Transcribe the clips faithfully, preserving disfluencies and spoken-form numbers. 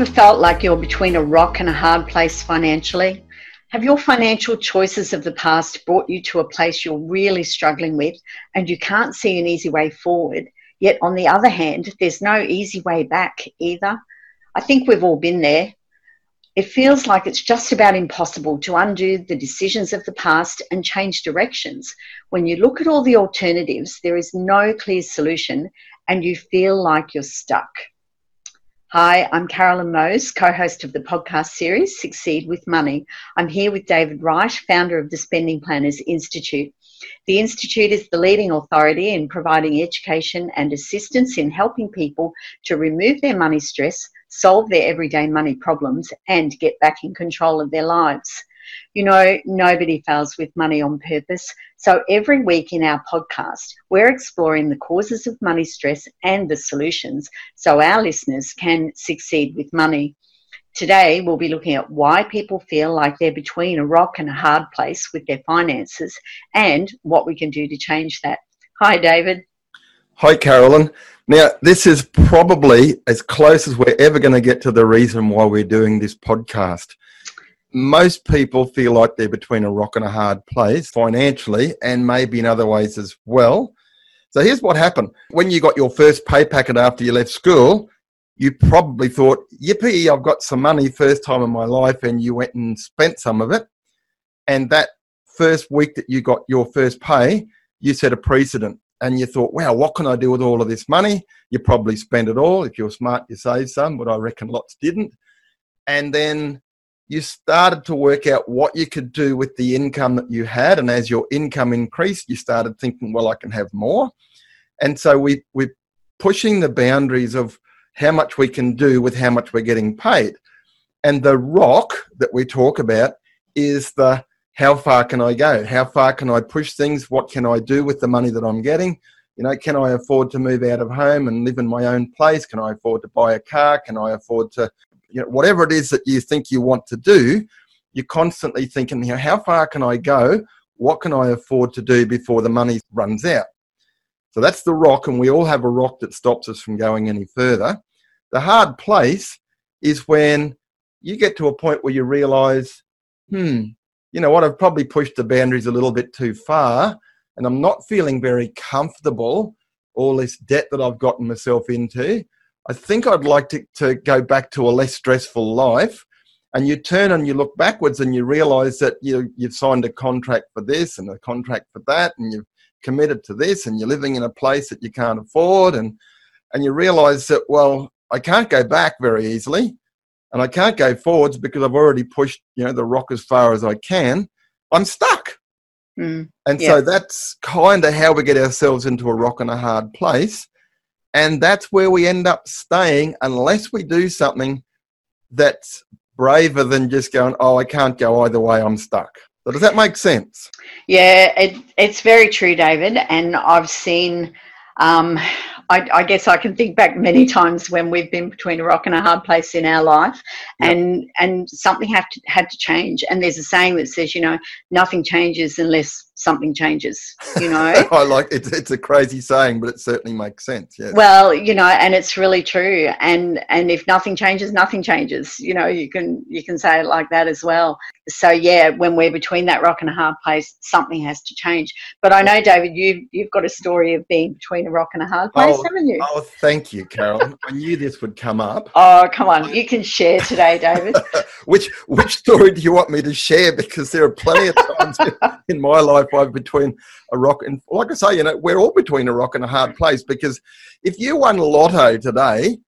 ever felt like you're between a rock and a hard place financially? Have your financial choices of the past brought you to a place you're really struggling with and you can't see an easy way forward? Yet on the other hand, there's no easy way back either. I think we've all been there. It feels like it's just about impossible to undo the decisions of the past and change directions. When you look at all the alternatives, there is no clear solution and you feel like you're stuck. Hi, I'm Carolyn Mose, co-host of the podcast series, Succeed with Money. I'm here with David Reich, founder of the Spending Planners Institute. The Institute is the leading authority in providing education and assistance in helping people to remove their money stress, solve their everyday money problems, and get back in control of their lives. You know, nobody fails with money on purpose. So every week in our podcast, we're exploring the causes of money stress and the solutions so our listeners can succeed with money. Today, we'll be looking at why people feel like they're between a rock and a hard place with their finances and what we can do to change that. Hi, David. Hi, Carolyn. Now, this is probably as close as we're ever going to get to the reason why we're doing this podcast. Most people feel like they're between a rock and a hard place financially and maybe in other ways as well. So here's what happened. When you got your first pay packet after you left school, you probably thought, yippee, I've got some money, first time in my life, and you went and spent some of it. And that first week that you got your first pay, you set a precedent and you thought, wow, what can I do with all of this money? You probably spent it all. If you're smart, you saved some, but I reckon lots didn't. And then you started to work out what you could do with the income that you had. And as your income increased, you started thinking, well, I can have more. And so we, we're pushing the boundaries of how much we can do with how much we're getting paid. And the rock that we talk about is the how far can I go? How far can I push things? What can I do with the money that I'm getting? You know, can I afford to move out of home and live in my own place? Can I afford to buy a car? Can I afford to... You know, whatever it is that you think you want to do, you're constantly thinking, you know, how far can I go? What can I afford to do before the money runs out? So that's the rock, and we all have a rock that stops us from going any further. The hard place is when you get to a point where you realise, hmm, you know what, I've probably pushed the boundaries a little bit too far, and I'm not feeling very comfortable, all this debt that I've gotten myself into. I think I'd like to, to go back to a less stressful life. And you turn and you look backwards and you realise that you, you've signed a contract for this and a contract for that, and you've committed to this, and you're living in a place that you can't afford. And, and you realise that, well, I can't go back very easily and I can't go forwards because I've already pushed, you know, the rock as far as I can. I'm stuck. Mm, and yeah. So that's kind of how we get ourselves into a rock and a hard place. And that's where we end up staying unless we do something that's braver than just going, oh, I can't go either way, I'm stuck. So does that make sense? Yeah, it, it's very true, David. And I've seen, um, I, I guess I can think back many times when we've been between a rock and a hard place in our life, yep. and and something have to, had to change. And there's a saying that says, you know, nothing changes unless something changes, you know. I like it's it's a crazy saying, but it certainly makes sense. Yeah. Well, you know, and it's really true. And and if nothing changes, nothing changes. You know, you can you can say it like that as well. So yeah, when we're between that rock and a hard place, something has to change. But I know, David, you've you've got a story of being between a rock and a hard place, oh, haven't you? Oh, thank you, Carol. I knew this would come up. Oh, come on, you can share today, David. which which story do you want me to share? Because there are plenty of times in my life I'm between a rock and, like I say, you know, we're all between a rock and a hard place, because if you won lotto today,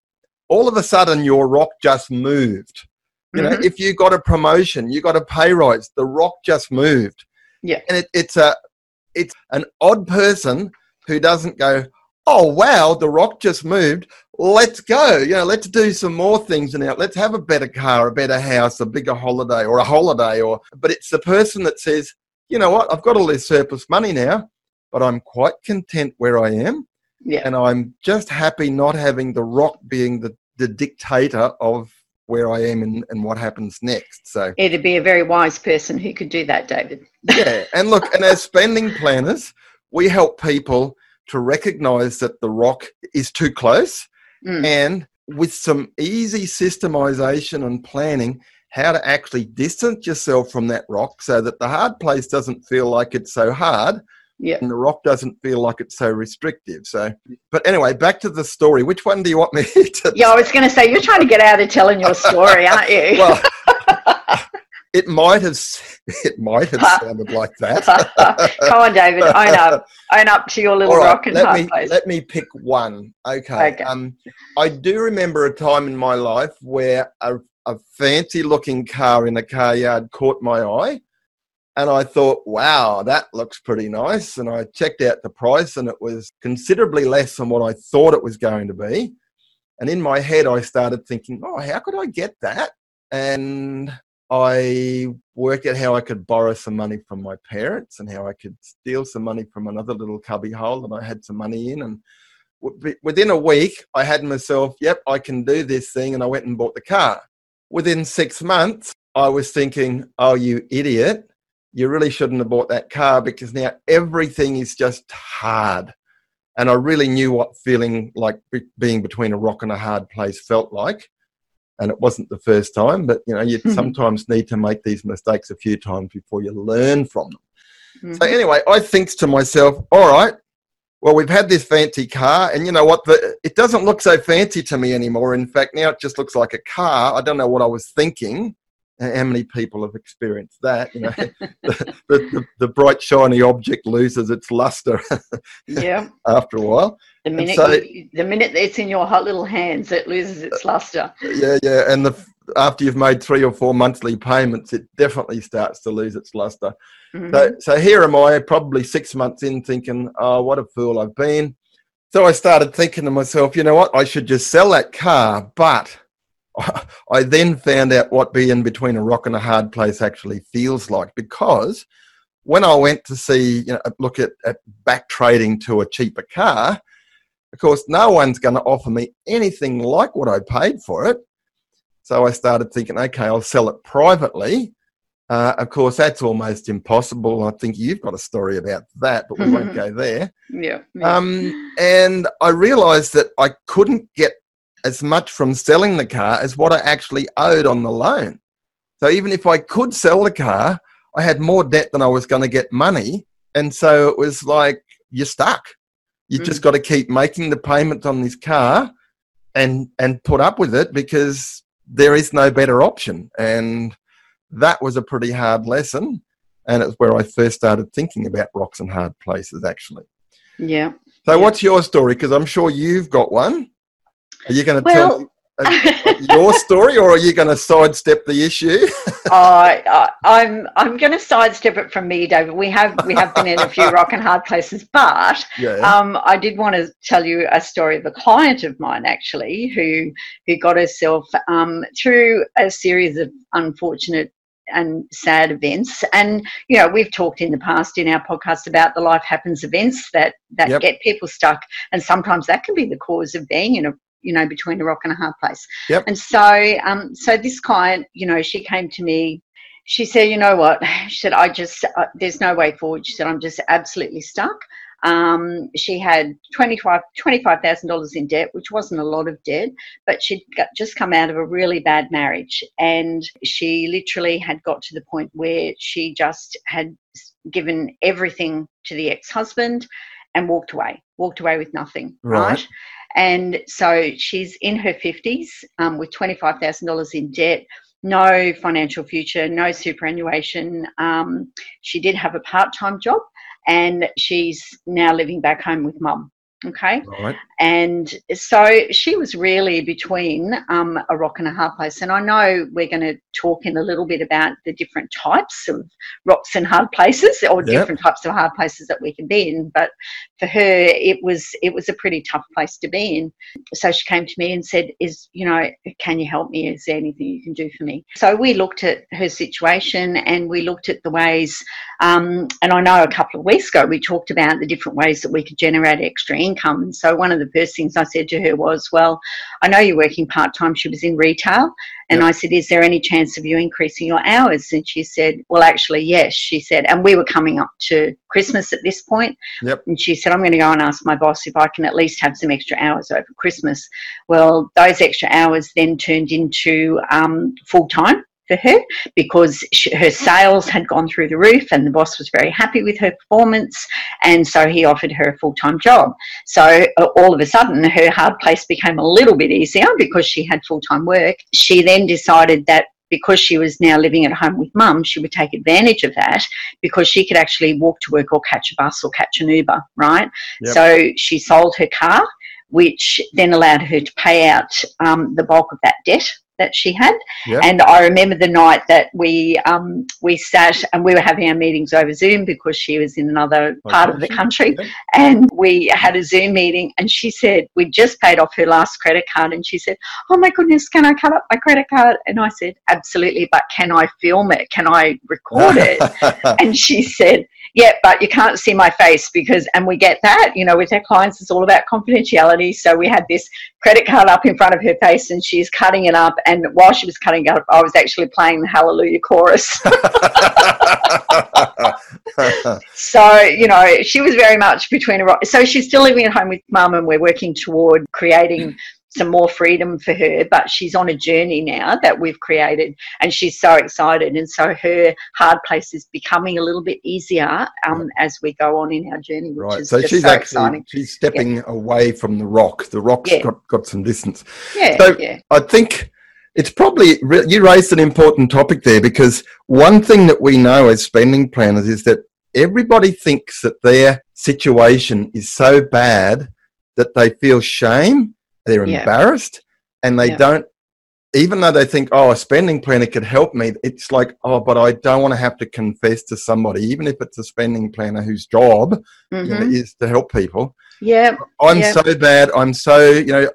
all of a sudden your rock just moved. You mm-hmm. know, if you got a promotion, you got a pay rise, the rock just moved. Yeah. And it, it's a, it's an odd person who doesn't go, oh, wow, the rock just moved. Let's go. You know, let's do some more things now. Let's have a better car, a better house, a bigger holiday or a holiday or, but it's the person that says, you know what, I've got all this surplus money now, but I'm quite content where I am. Yeah. And I'm just happy not having the rock being the, the dictator of where I am and, and what happens next. So it'd be a very wise person who could do that, David. Yeah. And look, and as spending planners, we help people to recognise that the rock is too close mm. and with some easy systemization and planning, how to actually distance yourself from that rock so that the hard place doesn't feel like it's so hard, yeah, and the rock doesn't feel like it's so restrictive. So, but anyway, back to the story. Which one do you want me to? Yeah, I was going to say, you're trying to get out of telling your story, aren't you? Well, it might have, it might have sounded like that. Come on, David, own up, own up to your little All right, rock and hard place. Let me pick one. Okay. okay. Um, I do remember a time in my life where a, a fancy-looking car in a car yard caught my eye. And I thought, wow, that looks pretty nice. And I checked out the price and it was considerably less than what I thought it was going to be. And in my head, I started thinking, oh, how could I get that? And I worked out how I could borrow some money from my parents and how I could steal some money from another little cubby hole that I had some money in. And w- within a week, I had myself, yep, I can do this thing. And I went and bought the car. Within six months, I was thinking, oh, you idiot. You really shouldn't have bought that car because now everything is just hard. And I really knew what feeling like being between a rock and a hard place felt like. And it wasn't the first time, but you know, you mm-hmm. sometimes need to make these mistakes a few times before you learn from them. Mm-hmm. So anyway, I think to myself, all right, well, we've had this fancy car and you know what, the, it doesn't look so fancy to me anymore. In fact, now it just looks like a car. I don't know what I was thinking. How many people have experienced that? You know, the, the, the bright, shiny object loses its luster yeah. after a while. The minute so, you, the minute it's in your hot little hands, it loses its luster. Yeah, yeah. And the, after you've made three or four monthly payments, it definitely starts to lose its luster. Mm-hmm. So, so here am I, probably six months in, thinking, oh, what a fool I've been. So I started thinking to myself, you know what, I should just sell that car, but... I then found out what being between a rock and a hard place actually feels like, because when I went to see, you know, look at, at back trading to a cheaper car, of course, no one's going to offer me anything like what I paid for it. So I started thinking, okay, I'll sell it privately. Uh, of course, that's almost impossible. I think you've got a story about that, but we won't go there. Yeah. yeah. Um, and I realised that I couldn't get as much from selling the car as what I actually owed on the loan. So even if I could sell the car, I had more debt than I was going to get money. And so it was like, you're stuck. You mm. just got to keep making the payment on this car and, and put up with it because there is no better option. And that was a pretty hard lesson. And it's where I first started thinking about rocks and hard places, actually. Yeah. So yeah. What's your story? Because I'm sure you've got one. Are you going to well, tell me your story, or are you going to sidestep the issue? I, I, I'm I'm going to sidestep it from me, David. We have we have been in a few rock and hard places, but yeah. um, I did want to tell you a story of a client of mine actually who who got herself um, through a series of unfortunate and sad events. And you know, we've talked in the past in our podcast about the life happens events that that yep. get people stuck, and sometimes that can be the cause of being in a you know, between a rock and a hard place. Yep. And so, um, so this client, you know, she came to me, she said, you know what, she said, I just, uh, there's no way forward. She said, I'm just absolutely stuck. Um, she had twenty-five thousand dollars in debt, which wasn't a lot of debt, but she'd got, just come out of a really bad marriage. And she literally had got to the point where she just had given everything to the ex-husband and walked away, walked away with nothing. Right. right? And so she's in her fifties um, with twenty-five thousand dollars in debt, no financial future, no superannuation. Um, she did have a part-time job and she's now living back home with mum. Okay. Right. And so she was really between um, a rock and a hard place. And I know we're going to talk in a little bit about the different types of rocks and hard places, or yep. different types of hard places that we can be in. But for her, it was it was a pretty tough place to be in. So she came to me and said, "Is you know, can you help me? Is there anything you can do for me?" So we looked at her situation and we looked at the ways. Um, and I know a couple of weeks ago we talked about the different ways that we could generate extra income. income. And so one of the first things I said to her was, well, I know you're working part-time. She was in retail. And yep. I said, is there any chance of you increasing your hours? And she said, well, actually, yes. She said, and we were coming up to Christmas at this point. Yep. And she said, I'm going to go and ask my boss if I can at least have some extra hours over Christmas. Well, those extra hours then turned into um, full-time for her, because she, her sales had gone through the roof and the boss was very happy with her performance, and so he offered her a full-time job. So uh, all of a sudden her hard place became a little bit easier because she had full-time work. She then decided that because she was now living at home with mum, she would take advantage of that, because she could actually walk to work or catch a bus or catch an Uber, right? Yep. So she sold her car, which then allowed her to pay out um, the bulk of that debt that she had. Yep. And I remember the night that we um, we sat and we were having our meetings over Zoom, because she was in another oh, part of the country. Yep. And we had a Zoom meeting, and she said, we just paid off her last credit card, and she said, oh my goodness, can I cut up my credit card? And I said, absolutely, but can I film it? Can I record it? And she said, yeah, but you can't see my face, because, and we get that, you know, with our clients, it's all about confidentiality. So we had this credit card up in front of her face, and she's cutting it up. And while she was cutting it up, I was actually playing the Hallelujah chorus. So, you know, she was very much between a rock. So she's still living at home with mum, and we're working toward creating some more freedom for her, but she's on a journey now that we've created, and she's so excited. And so her hard place is becoming a little bit easier um, right. as we go on in our journey, which right. is so just she's so actually, exciting. She's stepping yeah. away from the rock. The rock's yeah. got, got some distance. Yeah, so yeah. I think it's probably, you raised an important topic there, because one thing that we know as spending planners is that everybody thinks that their situation is so bad that they feel shame. They're embarrassed yeah. and they yeah. don't, even though they think, oh, a spending planner could help me. It's like, oh, but I don't want to have to confess to somebody, even if it's a spending planner whose job mm-hmm. you know, is to help people. Yeah. I'm yeah. so bad. I'm so, you know,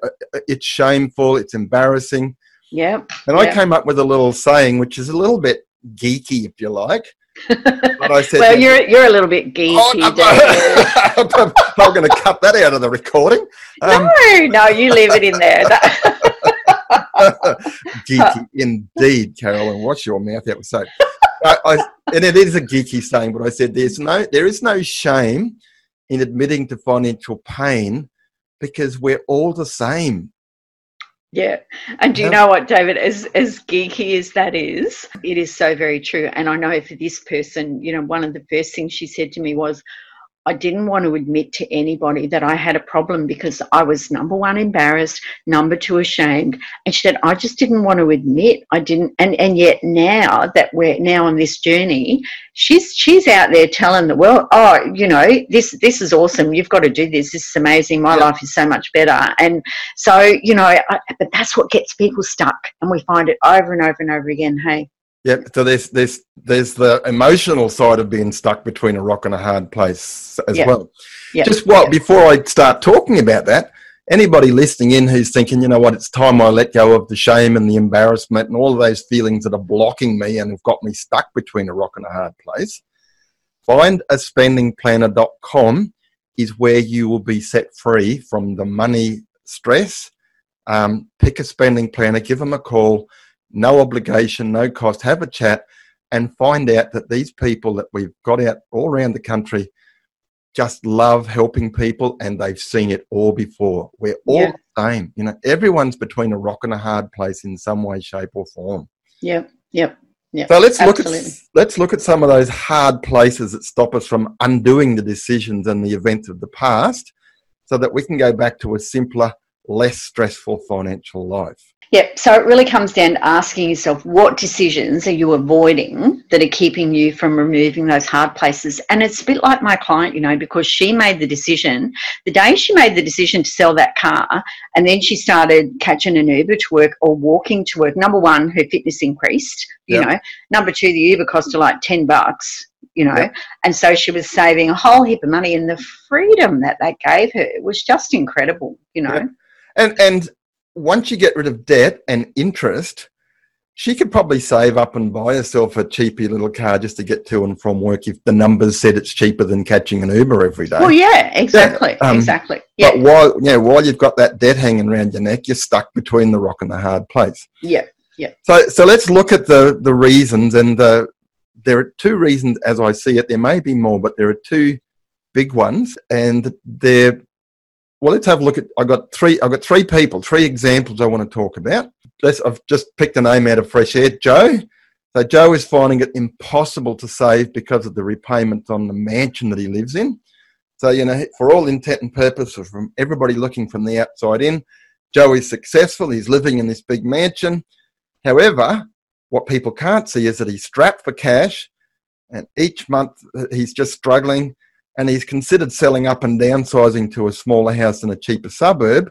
it's shameful. It's embarrassing. Yeah. And I yeah. came up with a little saying, which is a little bit geeky, if you like. But I said, well, you're you're a little bit geeky. Oh, I'm, I'm, I'm going to cut that out of the recording. Um, no, no, you leave it in there. Geeky indeed, Carolyn. Wash your mouth out with soap. I, I, and it is a geeky saying, but I said there's no there is no shame in admitting to financial pain, because we're all the same. Yeah. And do you know what, David, as as geeky as that is, it is so very true. And I know for this person, you know, one of the first things she said to me was, I didn't want to admit to anybody that I had a problem, because I was, number one, embarrassed, number two, ashamed. And she said, I just didn't want to admit I didn't. And, and yet now that we're now on this journey, she's she's out there telling the world, oh, you know, this this is awesome. You've got to do this. This is amazing. My yeah. life is so much better. And so, you know, I, but that's what gets people stuck. And we find it over and over and over again, hey. Yeah, so there's there's there's the emotional side of being stuck between a rock and a hard place as yeah. well. Yeah. Just while, yeah. before I start talking about that, anybody listening in who's thinking, you know what, it's time I let go of the shame and the embarrassment and all of those feelings that are blocking me and have got me stuck between a rock and a hard place, find a spending planner dot com is where you will be set free from the money stress. Um, pick a spending planner, give them a call. No obligation, no cost, have a chat and find out that these people that we've got out all around the country just love helping people, and they've seen it all before. We're all yeah. the same. You know, everyone's between a rock and a hard place in some way, shape or form. Yeah, yeah, yeah. So let's Absolutely. look at let's look at some of those hard places that stop us from undoing the decisions and the events of the past, so that we can go back to a simpler, less stressful financial life. Yep. So it really comes down to asking yourself, what decisions are you avoiding that are keeping you from removing those hard places? And it's a bit like my client, you know, because she made the decision, the day she made the decision to sell that car, and then she started catching an Uber to work or walking to work. Number one, her fitness increased, you yep. know. Number two, the Uber cost her like ten bucks. You know, yep. and so she was saving a whole heap of money, and the freedom that that gave her was just incredible, you know. Yep. And and once you get rid of debt and interest, she could probably save up and buy herself a cheapy little car just to get to and from work if the numbers said it's cheaper than catching an Uber every day. Well, yeah, exactly, yeah, um, exactly. Yeah. But while, you know, while you've got that debt hanging around your neck, you're stuck between the rock and the hard place. Yeah, yeah. So so let's look at the, the reasons, and the, there are two reasons as I see it. There may be more, but there are two big ones, and they're... Well, let's have a look at, I've got three, I've got three people, three examples I want to talk about. Let's, I've just picked a name out of fresh air, Joe. So Joe is finding it impossible to save because of the repayments on the mansion that he lives in. So, you know, for all intent and purpose, from everybody looking from the outside in, Joe is successful. He's living in this big mansion. However, what people can't see is that he's strapped for cash, and each month he's just struggling. And he's considered selling up and downsizing to a smaller house in a cheaper suburb.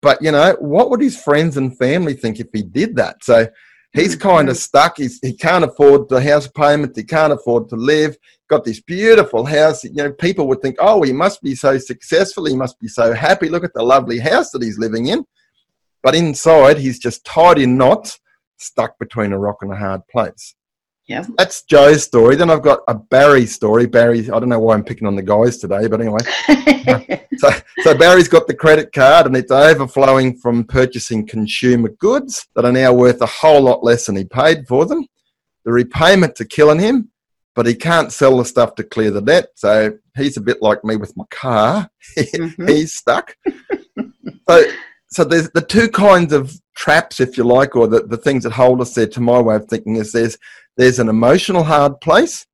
But, you know, what would his friends and family think if he did that? So he's kind of stuck. He's, he can't afford the house payment. He can't afford to live. Got this beautiful house. You know, people would think, oh, he must be so successful. He must be so happy. Look at the lovely house that he's living in. But inside, he's just tied in knots, stuck between a rock and a hard place. Yeah. That's Joe's story. Then I've got a Barry story. Barry, I don't know why I'm picking on the guys today, but anyway. so, so Barry's got the credit card, and it's overflowing from purchasing consumer goods that are now worth a whole lot less than he paid for them. The repayments are killing him, but he can't sell the stuff to clear the debt. So he's a bit like me with my car. Mm-hmm. He's stuck. so, so there's the two kinds of traps, if you like, or the, the things that hold us there, to my way of thinking, is there's there's an emotional hard place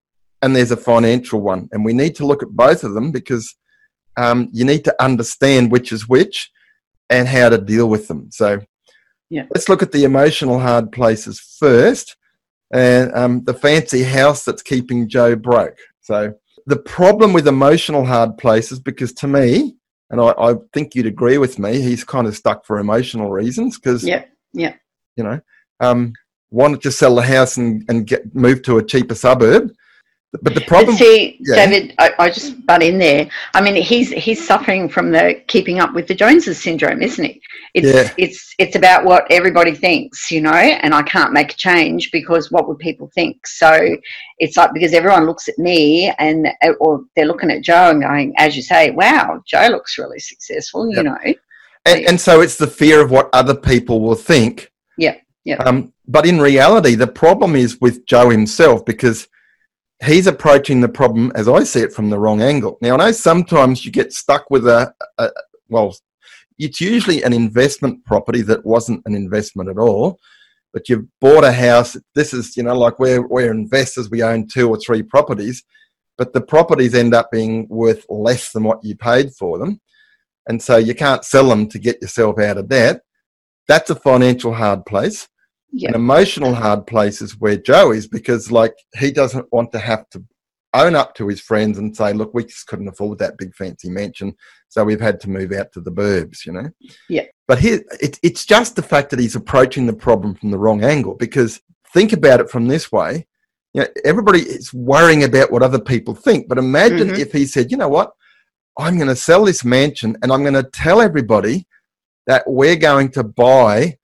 and there's a financial one. And we need to look at both of them, because um, you need to understand which is which and how to deal with them. So yeah, let's look at the emotional hard places first, and um, the fancy house that's keeping Joe broke. So the problem with emotional hard places, because to me, and I, I think you'd agree with me, he's kind of stuck for emotional reasons, because, yeah, yeah, you know, um, why not just sell the house and, and get move to a cheaper suburb? But the problem... But see, yeah. David, I, I just butt in there. I mean, he's he's suffering from the keeping up with the Joneses syndrome, isn't he? It's, yeah. it's, it's about what everybody thinks, you know, and I can't make a change because what would people think? So it's like, because everyone looks at me, and or they're looking at Joe and going, as you say, wow, Joe looks really successful, yep. you know. And, and so it's the fear of what other people will think. Yeah, yeah. Um, but in reality, the problem is with Joe himself, because... he's approaching the problem, as I see it, from the wrong angle. Now, I know sometimes you get stuck with a, a well, it's usually an investment property that wasn't an investment at all, but you've bought a house. This is, you know, like we're, we're investors, we own two or three properties, but the properties end up being worth less than what you paid for them. And so you can't sell them to get yourself out of debt. That's a financial hard place. Yep. An emotional hard place is where Joe is, because, like, he doesn't want to have to own up to his friends and say, look, we just couldn't afford that big fancy mansion, so we've had to move out to the burbs, you know? Yeah. But here, it, it's just the fact that he's approaching the problem from the wrong angle, because think about it from this way. You know, everybody is worrying about what other people think, but imagine mm-hmm. if he said, you know what, I'm going to sell this mansion and I'm going to tell everybody that we're going to buy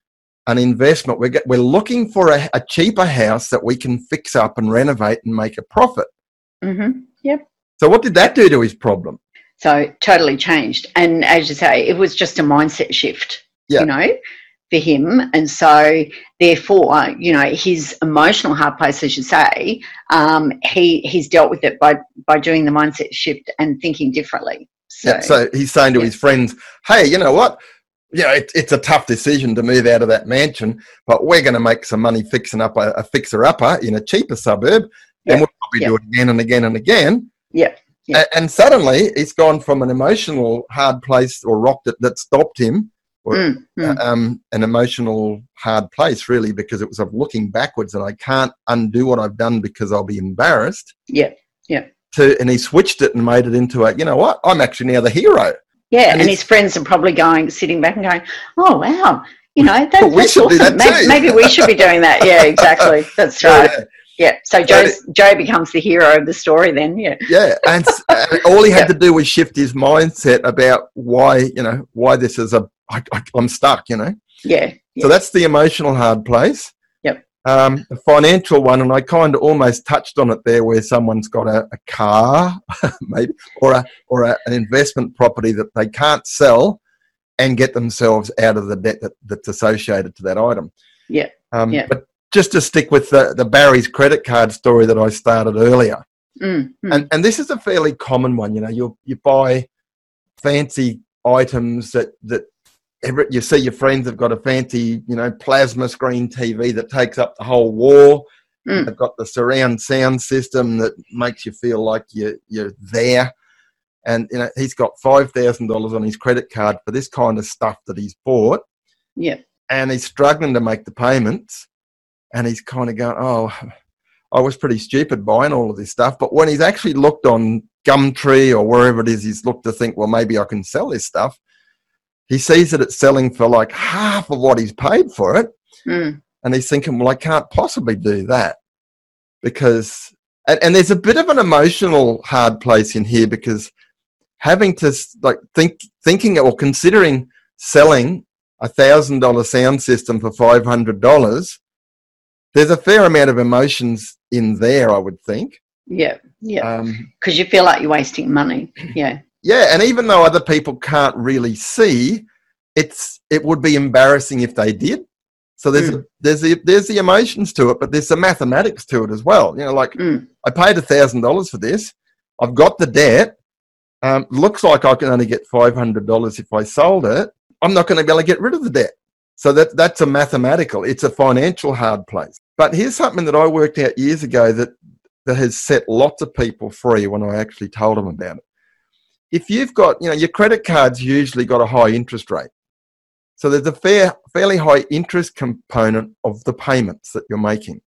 an investment. We're get, we're looking for a, a cheaper house that we can fix up and renovate and make a profit. Mm-hmm. Yep. So what did that do to his problem? So totally changed. And as you say, it was just a mindset shift, yep. you know, for him. And so therefore, you know, his emotional hard place, as you say, um, he he's dealt with it by, by doing the mindset shift and thinking differently. So, yep. so he's saying to yep. his friends, hey, you know what? Yeah, it, it's a tough decision to move out of that mansion, but we're going to make some money fixing up a, a fixer-upper in a cheaper suburb, yeah, and we'll probably yeah. do it again and again and again. Yeah. yeah. A- and suddenly, it's gone from an emotional hard place or rock that, that stopped him, or mm, mm. Um, an emotional hard place, really, because it was of looking backwards and I can't undo what I've done because I'll be embarrassed. Yeah, yeah. To, and he switched it and made it into a, you know what, I'm actually now the hero. Yeah, and, and his friends are probably going, sitting back and going, oh, wow, you know, that, well, that's awesome. That maybe, maybe we should be doing that. Yeah, exactly. That's right. Yeah. yeah. So Joe's, Joe becomes the hero of the story then, yeah. Yeah, and, and all he had yeah. to do was shift his mindset about why, you know, why this is a, I, I, I'm stuck, you know. Yeah, yeah. So that's the emotional hard place. Yep. Um, the financial one, and I kind of almost touched on it there, where someone's got a, a car, maybe, or a, or a, an investment property that they can't sell and get themselves out of the debt that, that's associated to that item. Yeah. Um, yeah. But just to stick with the, the Barry's credit card story that I started earlier, mm, mm. and and this is a fairly common one. You know, you you buy fancy items that that. Every, you see your friends have got a fancy, you know, plasma screen T V that takes up the whole wall. Mm. They've got the surround sound system that makes you feel like you're, you're there. And, you know, he's got five thousand dollars on his credit card for this kind of stuff that he's bought. Yeah. And he's struggling to make the payments. And he's kind of going, oh, I was pretty stupid buying all of this stuff. But when he's actually looked on Gumtree or wherever it is, he's looked to think, well, maybe I can sell this stuff. He sees that it's selling for like half of what he's paid for it. Mm. And he's thinking, well, I can't possibly do that because, and, and there's a bit of an emotional hard place in here, because having to like think, thinking or considering selling a thousand dollar sound system for five hundred dollars, there's a fair amount of emotions in there, I would think. Yeah. Yeah. Um, 'cause you feel like you're wasting money. Yeah. Yeah, and even though other people can't really see, it's it would be embarrassing if they did. So there's mm. a, there's the there's the emotions to it, but there's the mathematics to it as well. You know, like mm. I paid a thousand dollars for this, I've got the debt. Um, looks like I can only get five hundred dollars if I sold it. I'm not going to be able to get rid of the debt. So that that's a mathematical. It's a financial hard place. But here's something that I worked out years ago that that has set lots of people free when I actually told them about it. If you've got, you know, your credit card's usually got a high interest rate. So there's a fair, fairly high interest component of the payments that you're making.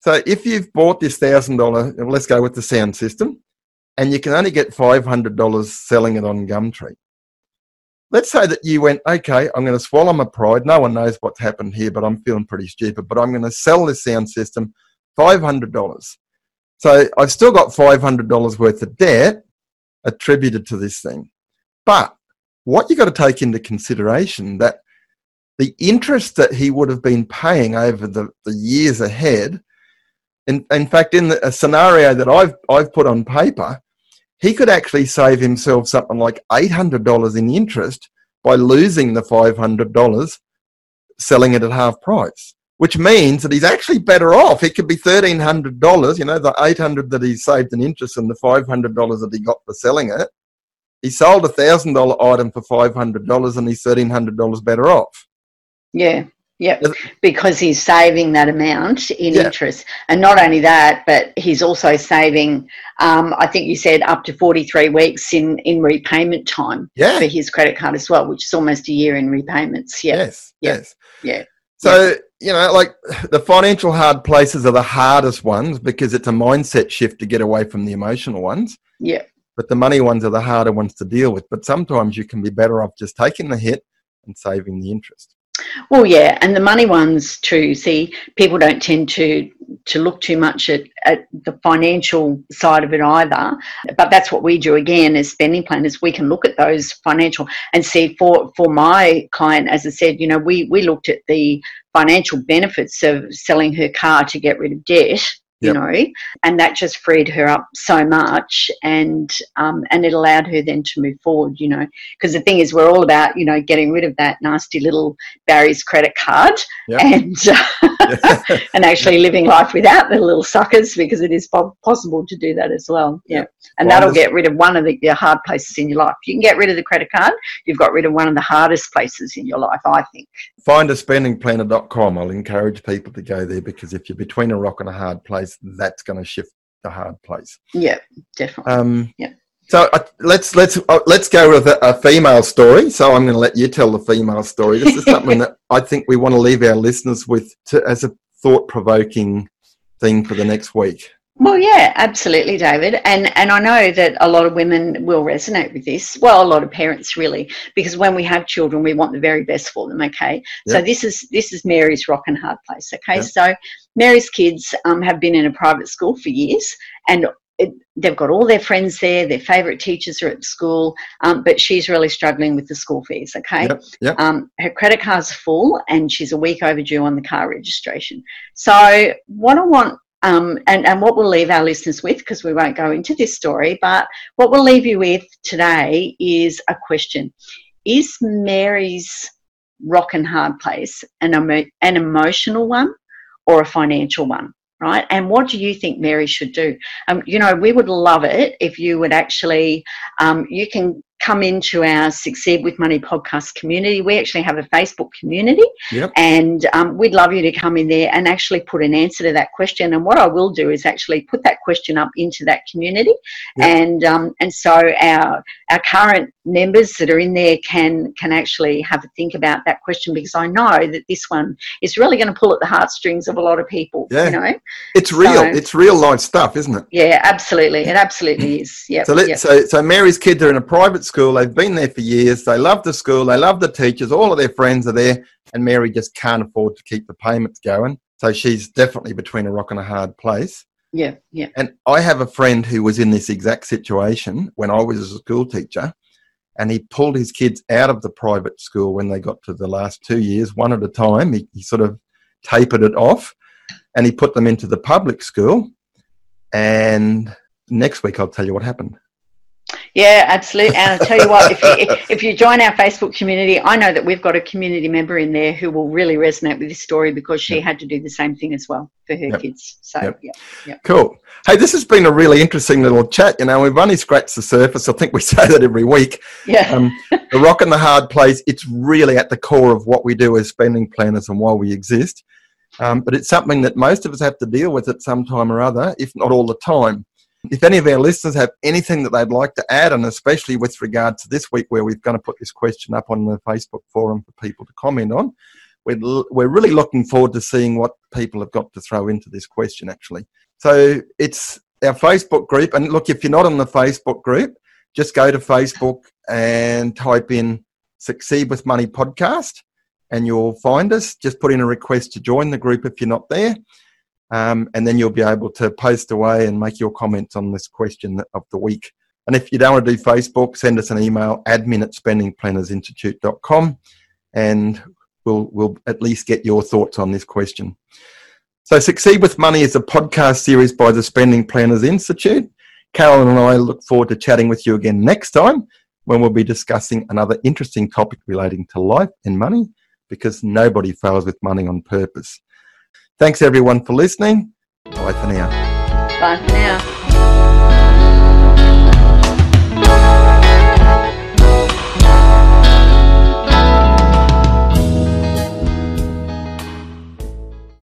So if you've bought this one thousand dollars, let's go with the sound system, and you can only get five hundred dollars selling it on Gumtree. Let's say that you went, okay, I'm going to swallow my pride. No one knows what's happened here, but I'm feeling pretty stupid. But I'm going to sell this sound system five hundred dollars. So I've still got five hundred dollars worth of debt attributed to this thing. But what you've got to take into consideration that the interest that he would have been paying over the, the years ahead, in, in fact, in the, a scenario that I've, I've put on paper, he could actually save himself something like eight hundred dollars in interest by losing the five hundred dollars, selling it at half price, which means that he's actually better off. It could be one thousand three hundred dollars, you know, the eight hundred dollars that he saved in interest and the five hundred dollars that he got for selling it. He sold a one thousand dollar item for five hundred dollars and he's one thousand three hundred dollars better off. Yeah, yeah, because he's saving that amount in yeah. interest. And not only that, but he's also saving, um, I think you said, up to forty-three weeks in, in repayment time yeah. for his credit card as well, which is almost a year in repayments. Yeah. Yes, yeah. yes. Yeah. So, you know, like the financial hard places are the hardest ones because it's a mindset shift to get away from the emotional ones. Yeah. But the money ones are the harder ones to deal with. But sometimes you can be better off just taking the hit and saving the interest. Well, yeah. And the money ones too. See, people don't tend to, to look too much at, at the financial side of it either. But that's what we do again as spending planners. We can look at those financial and see for, for my client, as I said, you know, we, we looked at the financial benefits of selling her car to get rid of debt. Yep. You know, and that just freed her up so much, and um, and it allowed her then to move forward, you know, because the thing is we're all about, you know, getting rid of that nasty little Barry's credit card yep. and uh, and actually living life without the little suckers, because it is possible to do that as well. Yeah. Yep. And well, that'll get rid of one of the, the hard places in your life. You can get rid of the credit card. You've got rid of one of the hardest places in your life, I think. find a spending planner dot com. I'll encourage people to go there, because if you're between a rock and a hard place, that's going to shift the hard place. Yeah, definitely. Um, yeah. So uh, let's let's uh, let's go with a, a female story. So I'm going to let you tell the female story. This is something that I think we want to leave our listeners with to, as a thought-provoking thing for the next week. Well, yeah, absolutely, David. And and I know that a lot of women will resonate with this. Well, a lot of parents really, because when we have children, we want the very best for them, okay? Yeah. So this is this is Mary's rock and hard place, okay? Yeah. So Mary's kids um, have been in a private school for years, and it, they've got all their friends there, their favorite teachers are at school, um, but she's really struggling with the school fees, okay? Yep, yep. Um, her credit card's full and she's a week overdue on the car registration. So what I want, um, and, and what we'll leave our listeners with, because we won't go into this story, but what we'll leave you with today is a question. Is Mary's rock and hard place an, emo- an emotional one or a financial one? Right? And what do you think Mary should do? Um, you know, we would love it if you would actually, um, you can come into our Succeed with Money podcast community. We actually have a Facebook community. Yep. And um, we'd love you to come in there and actually put an answer to that question. And what I will do is actually put that question up into that community. Yep. And um, and so our our current members that are in there can can actually have a think about that question, because I know that this one is really going to pull at the heartstrings of a lot of people. Yeah. You know, it's real. So, it's real life stuff, isn't it? Yeah, absolutely. It absolutely is. Yeah. So let yep. so so Mary's kids are in a private school. They've been there for years. They love the school. They love the teachers. All of their friends are there, and Mary just can't afford to keep the payments going. So she's definitely between a rock and a hard place. Yeah, yeah. And I have a friend who was in this exact situation when I was a school teacher, and he pulled his kids out of the private school when they got to the last two years, one at a time. He, he sort of tapered it off, and he put them into the public school. And next week I'll tell you what happened. Yeah, absolutely. And I'll tell you what, if you, if you join our Facebook community, I know that we've got a community member in there who will really resonate with this story, because she yep. had to do the same thing as well for her yep. kids. So, yep. Yep, yep. Cool. Hey, this has been a really interesting little chat. You know, we've only scratched the surface. I think we say that every week. Yeah. Um, the rock and the hard place, it's really at the core of what we do as spending planners and why we exist. Um, but it's something that most of us have to deal with at some time or other, if not all the time. If any of our listeners have anything that they'd like to add, and especially with regard to this week where we're going to put this question up on the Facebook forum for people to comment on, we're, we're really looking forward to seeing what people have got to throw into this question, actually. So it's our Facebook group. And look, if you're not on the Facebook group, just go to Facebook and type in Succeed with Money Podcast and you'll find us. Just put in a request to join the group if you're not there. Um, and then you'll be able to post away and make your comments on this question of the week. And if you don't want to do Facebook, send us an email, admin at spending planners institute dot com, and we'll, we'll at least get your thoughts on this question. So Succeed with Money is a podcast series by the Spending Planners Institute. Carolyn and I look forward to chatting with you again next time, when we'll be discussing another interesting topic relating to life and money, because nobody fails with money on purpose. Thanks, everyone, for listening. Bye for now. Bye for now.